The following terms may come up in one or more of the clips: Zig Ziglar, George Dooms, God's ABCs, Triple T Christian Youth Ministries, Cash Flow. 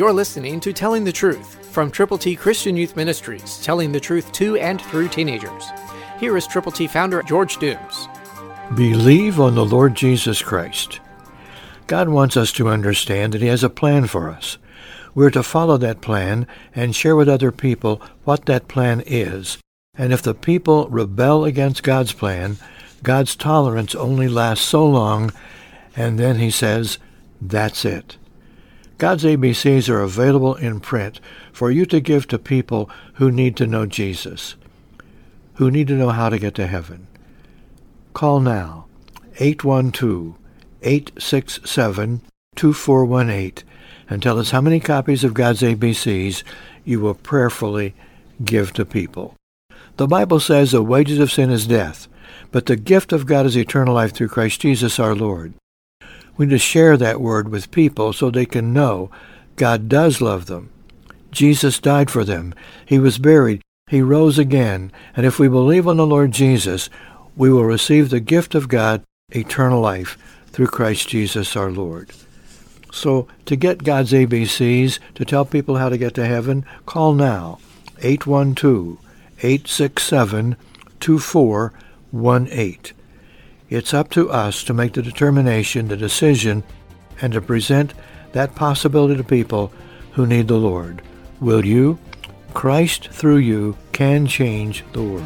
You're listening to Telling the Truth from Triple T Christian Youth Ministries, telling the truth to and through teenagers. Here is Triple T founder George Dooms. Believe on the Lord Jesus Christ. God wants us to understand that He has a plan for us. We're to follow that plan and share with other people what that plan is. And if the people rebel against God's plan, God's tolerance only lasts so long, and then He says, "That's it." God's ABCs are available in print for you to give to people who need to know Jesus, who need to know how to get to heaven. Call now, 812-867-2418, and tell us how many copies of God's ABCs you will prayerfully give to people. The Bible says the wages of sin is death, but the gift of God is eternal life through Christ Jesus our Lord. We need to share that word with people so they can know God does love them. Jesus died for them. He was buried. He rose again. And if we believe on the Lord Jesus, we will receive the gift of God, eternal life, through Christ Jesus our Lord. So to get God's ABCs, to tell people how to get to heaven, call now, 812-867-2418. It's up to us to make the determination, the decision, and to present that possibility to people who need the Lord. Will you? Christ through you can change the world.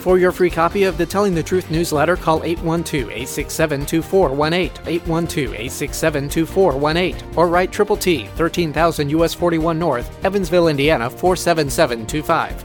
For your free copy of the Telling the Truth newsletter, call 812-867-2418, 812-867-2418, or write Triple T, 13,000 U.S. 41 North, Evansville, Indiana, 47725.